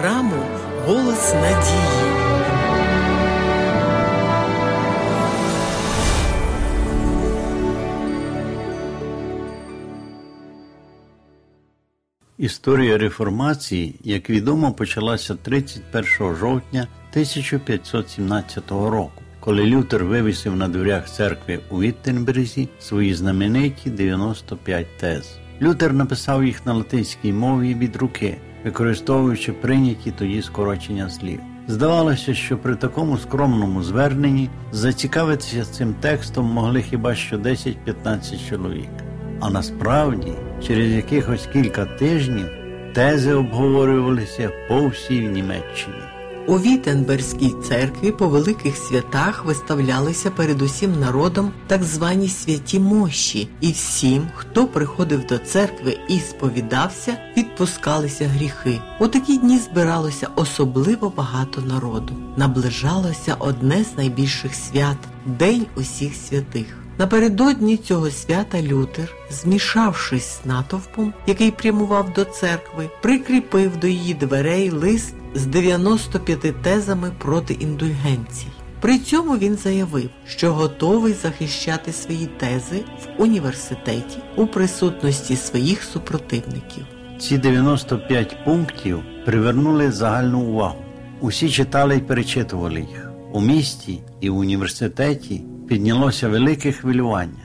програму «Голос надії». Історія реформації, як відомо, почалася 31 жовтня 1517 року, коли Лютер вивісив на дверях церкви у Віттенберзі свої знамениті 95 тез. Лютер написав їх на латинській мові від руки, використовуючи прийняті тоді скорочення слів. Здавалося, що при такому скромному зверненні зацікавитися цим текстом могли хіба що 10-15 чоловік. А насправді, через якихось кілька тижнів тези обговорювалися по всій Німеччині. У Віттенберзькій церкві по великих святах виставлялися перед усім народом так звані святі мощі, і всім, хто приходив до церкви і сповідався, відпускалися гріхи. У такі дні збиралося особливо багато народу. Наближалося одне з найбільших свят – День усіх святих. Напередодні цього свята Лютер, змішавшись з натовпом, який прямував до церкви, прикріпив до її дверей лист з 95 тезами проти індульгенцій. При цьому він заявив, що готовий захищати свої тези в університеті у присутності своїх супротивників. Ці 95 пунктів привернули загальну увагу. Усі читали й перечитували їх. У місті і в університеті піднялося велике хвилювання.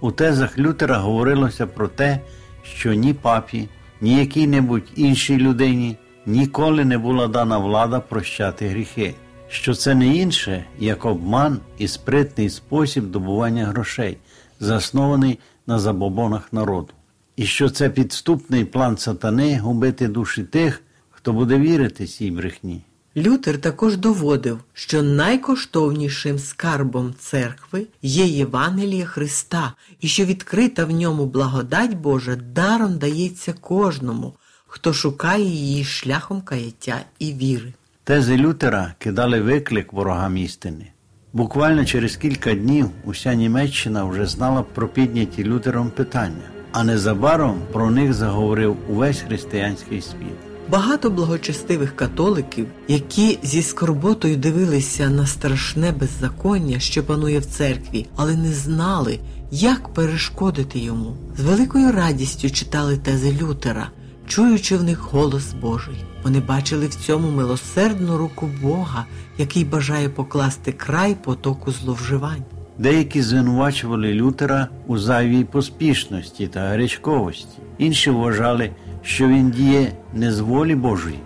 У тезах Лютера говорилося про те, що ні папі, ні якій-небудь іншій людині ніколи не була дана влада прощати гріхи, що це не інше, як обман і спритний спосіб добування грошей, заснований на забобонах народу, і що це підступний план сатани губити душі тих, хто буде вірити цій брехні. Лютер також доводив, що найкоштовнішим скарбом церкви є Євангеліє Христа, і що відкрита в ньому благодать Божа даром дається кожному, хто шукає її шляхом каяття і віри. Тези Лютера кидали виклик ворогам істини. Буквально через кілька днів уся Німеччина вже знала про підняті Лютером питання, а незабаром про них заговорив увесь християнський світ. Багато благочестивих католиків, які зі скорботою дивилися на страшне беззаконня, що панує в церкві, але не знали, як перешкодити йому, з великою радістю читали тези Лютера, чуючи в них голос Божий. Вони бачили в цьому милосердну руку Бога, який бажає покласти край потоку зловживань. Деякі звинувачували Лютера у зайвій поспішності та гарячковості. Інші вважали, що він діє не з волі Божої,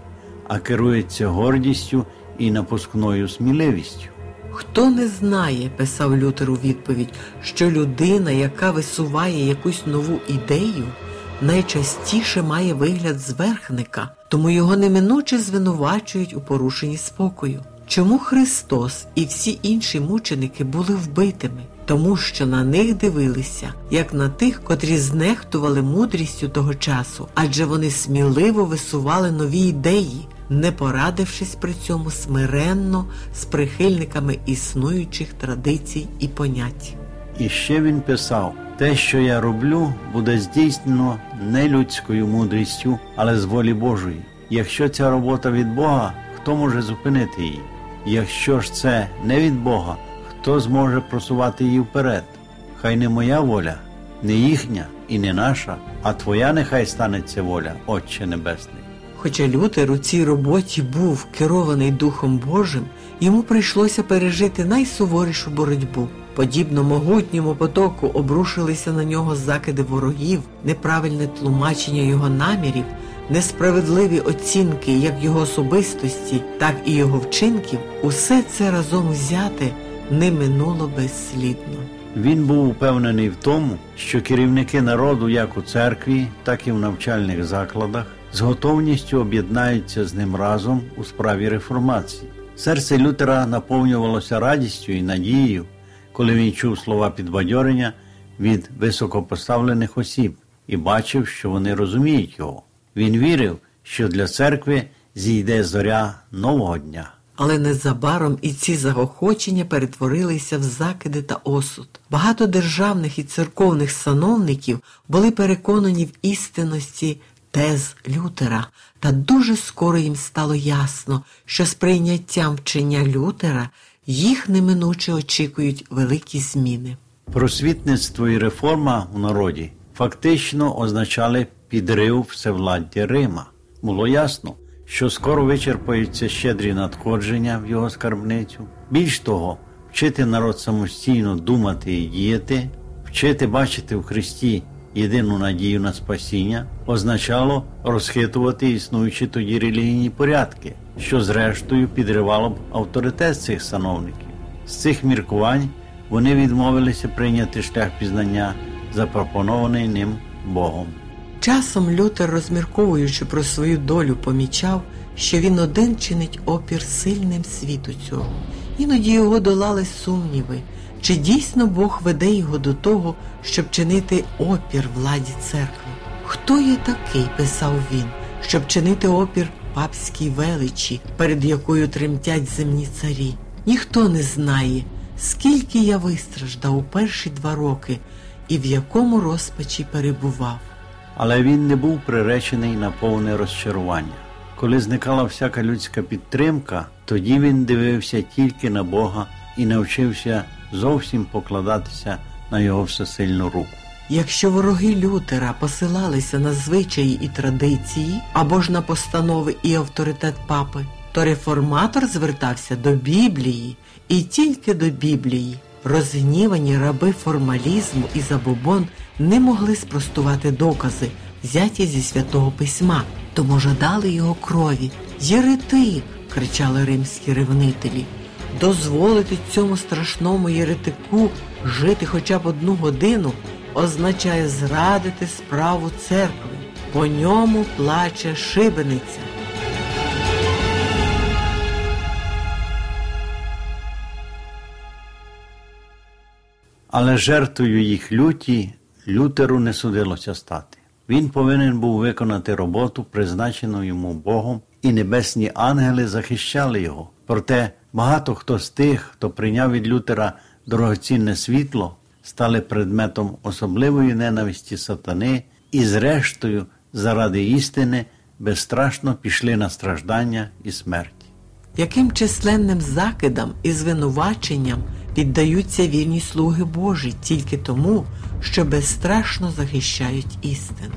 а керується гордістю і напускною сміливістю. «Хто не знає, – писав Лютер у відповідь, – що людина, яка висуває якусь нову ідею, найчастіше має вигляд зверхника, тому його неминуче звинувачують у порушенні спокою. Чому Христос і всі інші мученики були вбитими? Тому що на них дивилися, як на тих, котрі знехтували мудрістю того часу, адже вони сміливо висували нові ідеї, не порадившись при цьому смиренно з прихильниками існуючих традицій і понять». І ще він писав: «Те, що я роблю, буде здійснено не людською мудрістю, але з волі Божої. Якщо ця робота від Бога, хто може зупинити її? Якщо ж це не від Бога, хто зможе просувати її вперед? Хай не моя воля, не їхня і не наша, а твоя нехай станеться воля, Отче Небесний». Хоча Лютер у цій роботі був керований Духом Божим, йому прийшлося пережити найсуворішу боротьбу. Подібно могутньому потоку обрушилися на нього закиди ворогів, неправильне тлумачення його намірів, несправедливі оцінки як його особистості, так і його вчинків. Усе це разом взяте не минуло безслідно. Він був упевнений в тому, що керівники народу як у церкві, так і в навчальних закладах з готовністю об'єднаються з ним разом у справі реформації. Серце Лютера наповнювалося радістю і надією, коли він чув слова підбадьорення від високопоставлених осіб і бачив, що вони розуміють його. Він вірив, що для церкви зійде зоря нового дня. Але незабаром і ці заохочення перетворилися в закиди та осуд. Багато державних і церковних сановників були переконані в істинності тез Лютера, та дуже скоро їм стало ясно, що з прийняттям вчення Лютера їх неминуче очікують великі зміни. Просвітництво і реформа в народі фактично означали підрив всевладдя Рима. Було ясно, що скоро вичерпаються щедрі надходження в його скарбницю. Більш того, вчити народ самостійно думати і діяти, вчити бачити в Христі єдину надію на спасіння, означало розхитувати існуючі тоді релігійні порядки, що зрештою підривало б авторитет цих сановників. З цих міркувань вони відмовилися прийняти шлях пізнання, запропонований ним Богом. Часом Лютер, розмірковуючи про свою долю, помічав, що він один чинить опір сильним світу цього. Іноді його долали сумніви, чи дійсно Бог веде його до того, щоб чинити опір владі церкви. «Хто є такий, – писав він, – щоб чинити опір папській величі, перед якою тремтять земні царі? Ніхто не знає, скільки я вистраждав у перші 2 роки і в якому розпачі перебував». Але він не був приречений на повне розчарування. Коли зникала всяка людська підтримка, тоді він дивився тільки на Бога і навчився зовсім покладатися на його всесильну руку. Якщо вороги Лютера посилалися на звичаї і традиції, або ж на постанови і авторитет папи, то реформатор звертався до Біблії і тільки до Біблії. Розгнівані раби формалізму і забобон не могли спростувати докази, взяті зі Святого Письма, тому жадали його крові. «Єретик!» – кричали римські ревнителі. Дозволити цьому страшному єретику жити хоча б 1 годину означає зрадити справу церкви. По ньому плаче шибениця. Але жертвою їх люті Лютеру не судилося стати. Він повинен був виконати роботу, призначену йому Богом, і небесні ангели захищали його. Проте багато хто з тих, хто прийняв від Лютера дорогоцінне світло, стали предметом особливої ненависті сатани і, зрештою, заради істини безстрашно пішли на страждання і смерть. Яким численним закидам і звинуваченням піддаються вірні слуги Божі тільки тому, що безстрашно захищають істину.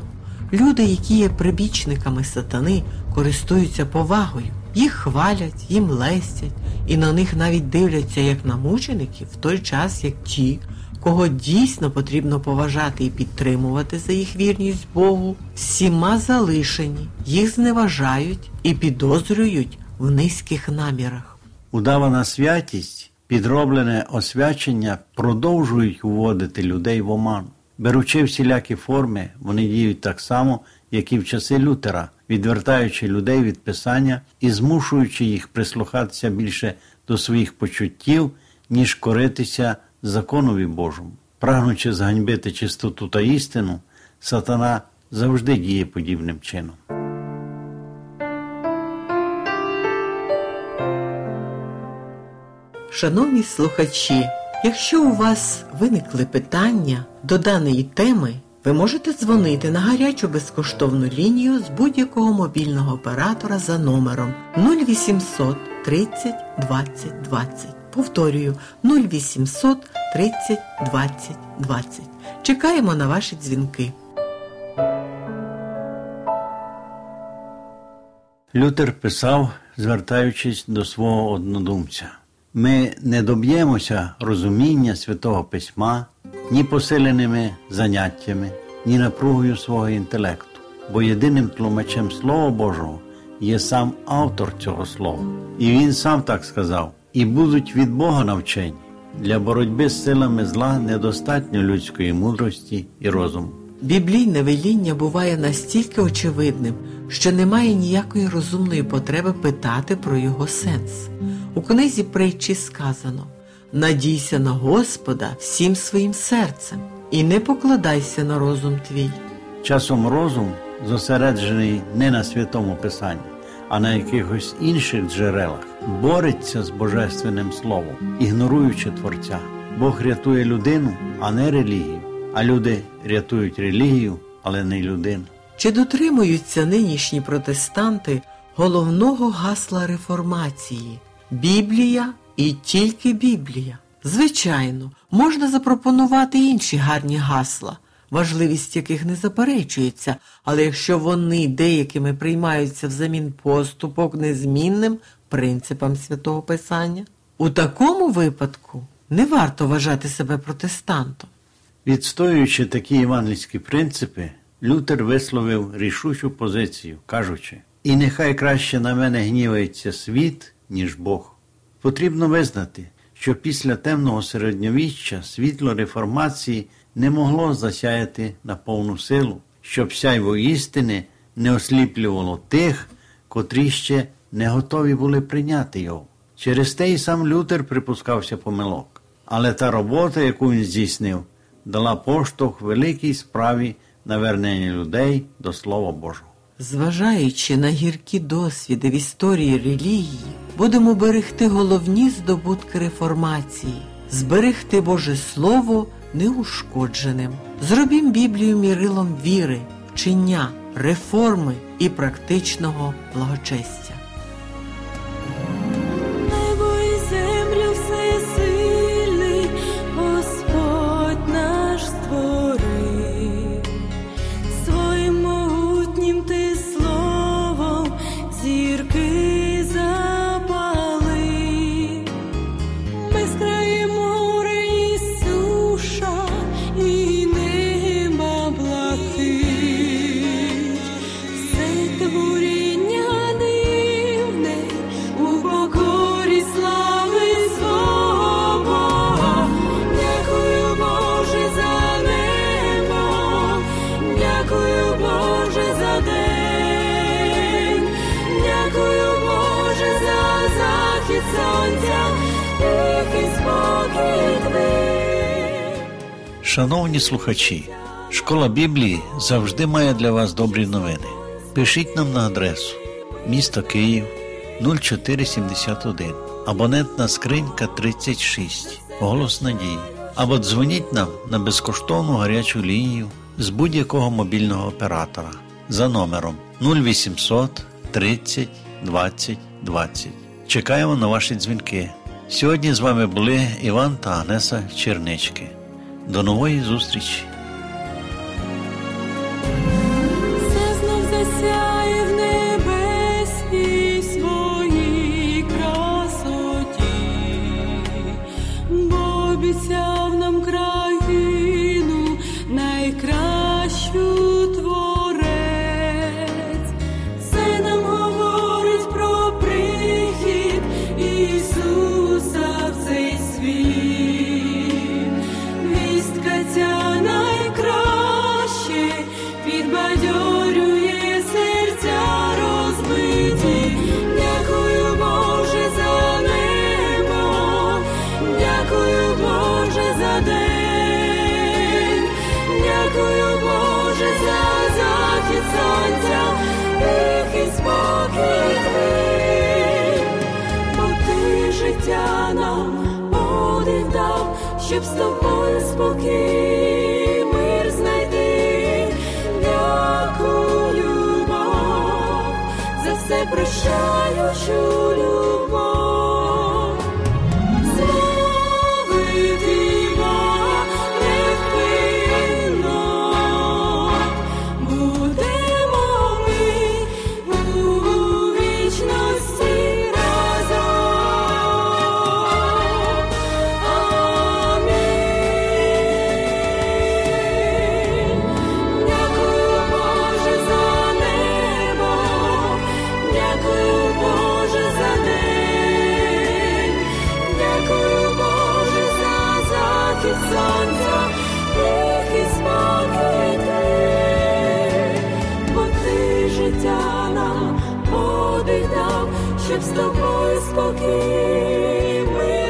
Люди, які є прибічниками сатани, користуються повагою. Їх хвалять, їм лестять, і на них навіть дивляться як на мучеників, в той час як ті, кого дійсно потрібно поважати і підтримувати за їх вірність Богу, всіма залишені, їх зневажають і підозрюють в низьких намірах. Удавана святість, підроблене освячення продовжують вводити людей в оман. Беручи всілякі форми, вони діють так само, як і в часи Лютера, відвертаючи людей від Писання і змушуючи їх прислухатися більше до своїх почуттів, ніж коритися законові Божому. Прагнучи зганьбити чистоту та істину, сатана завжди діє подібним чином. Шановні слухачі, якщо у вас виникли питання до даної теми, ви можете дзвонити на гарячу безкоштовну лінію з будь-якого мобільного оператора за номером 0800 30 20 20. Повторюю, 0800 30 20 20. Чекаємо на ваші дзвінки. Лютер писав, звертаючись до свого однодумця: «Ми не доб'ємося розуміння Святого Письма ні посиленими заняттями, ні напругою свого інтелекту, бо єдиним тлумачем Слова Божого є сам автор цього слова. І він сам так сказав: і будуть від Бога навчені. Для боротьби з силами зла недостатньо людської мудрості і розуму». Біблійне веління буває настільки очевидним, що немає ніякої розумної потреби питати про його сенс. У книзі притчі сказано: «Надійся на Господа всім своїм серцем і не покладайся на розум твій». Часом розум зосереджений не на Святому Писанні, а на якихось інших джерелах, бореться з Божественним Словом, ігноруючи Творця. Бог рятує людину, а не релігію. А люди рятують релігію, але не людину. Чи дотримуються нинішні протестанти головного гасла реформації – Біблія і тільки Біблія? Звичайно, можна запропонувати інші гарні гасла, важливість яких не заперечується, але якщо вони деякими приймаються взамін поступок незмінним принципам Святого Писання, у такому випадку не варто вважати себе протестантом. Відстоюючи такі євангельські принципи, Лютер висловив рішучу позицію, кажучи: «І нехай краще на мене гнівається світ, ніж Бог». Потрібно визнати, що після темного середньовіччя світло реформації не могло засяяти на повну силу, щоб сяйво істини не осліплювало тих, котрі ще не готові були прийняти його. Через те і сам Лютер припускався помилок. Але та робота, яку він здійснив, дала поштовх великій справі навернення людей до Слова Божого. Зважаючи на гіркі досвіди в історії релігії, будемо берегти головні здобутки реформації, зберегти Боже Слово неушкодженим. Зробім Біблію мірилом віри, вчення, реформи і практичного благочестя. Шановні слухачі, Школа Біблії завжди має для вас добрі новини. Пишіть нам на адресу: місто Київ, 0471, абонентна скринька 36, Голос Надії. Або дзвоніть нам на безкоштовну гарячу лінію з будь-якого мобільного оператора за номером 0800 30 20 20. Чекаємо на ваші дзвінки. Сьогодні з вами були Іван та Агнеса Чернички. До нової зустрічі! Щоб з тобою спокій, мир знайди. Дякую, Бог, за все прощаючу любов. Славити Бога невпинно будемо ми у вічності. Щоб з тобою спокій ми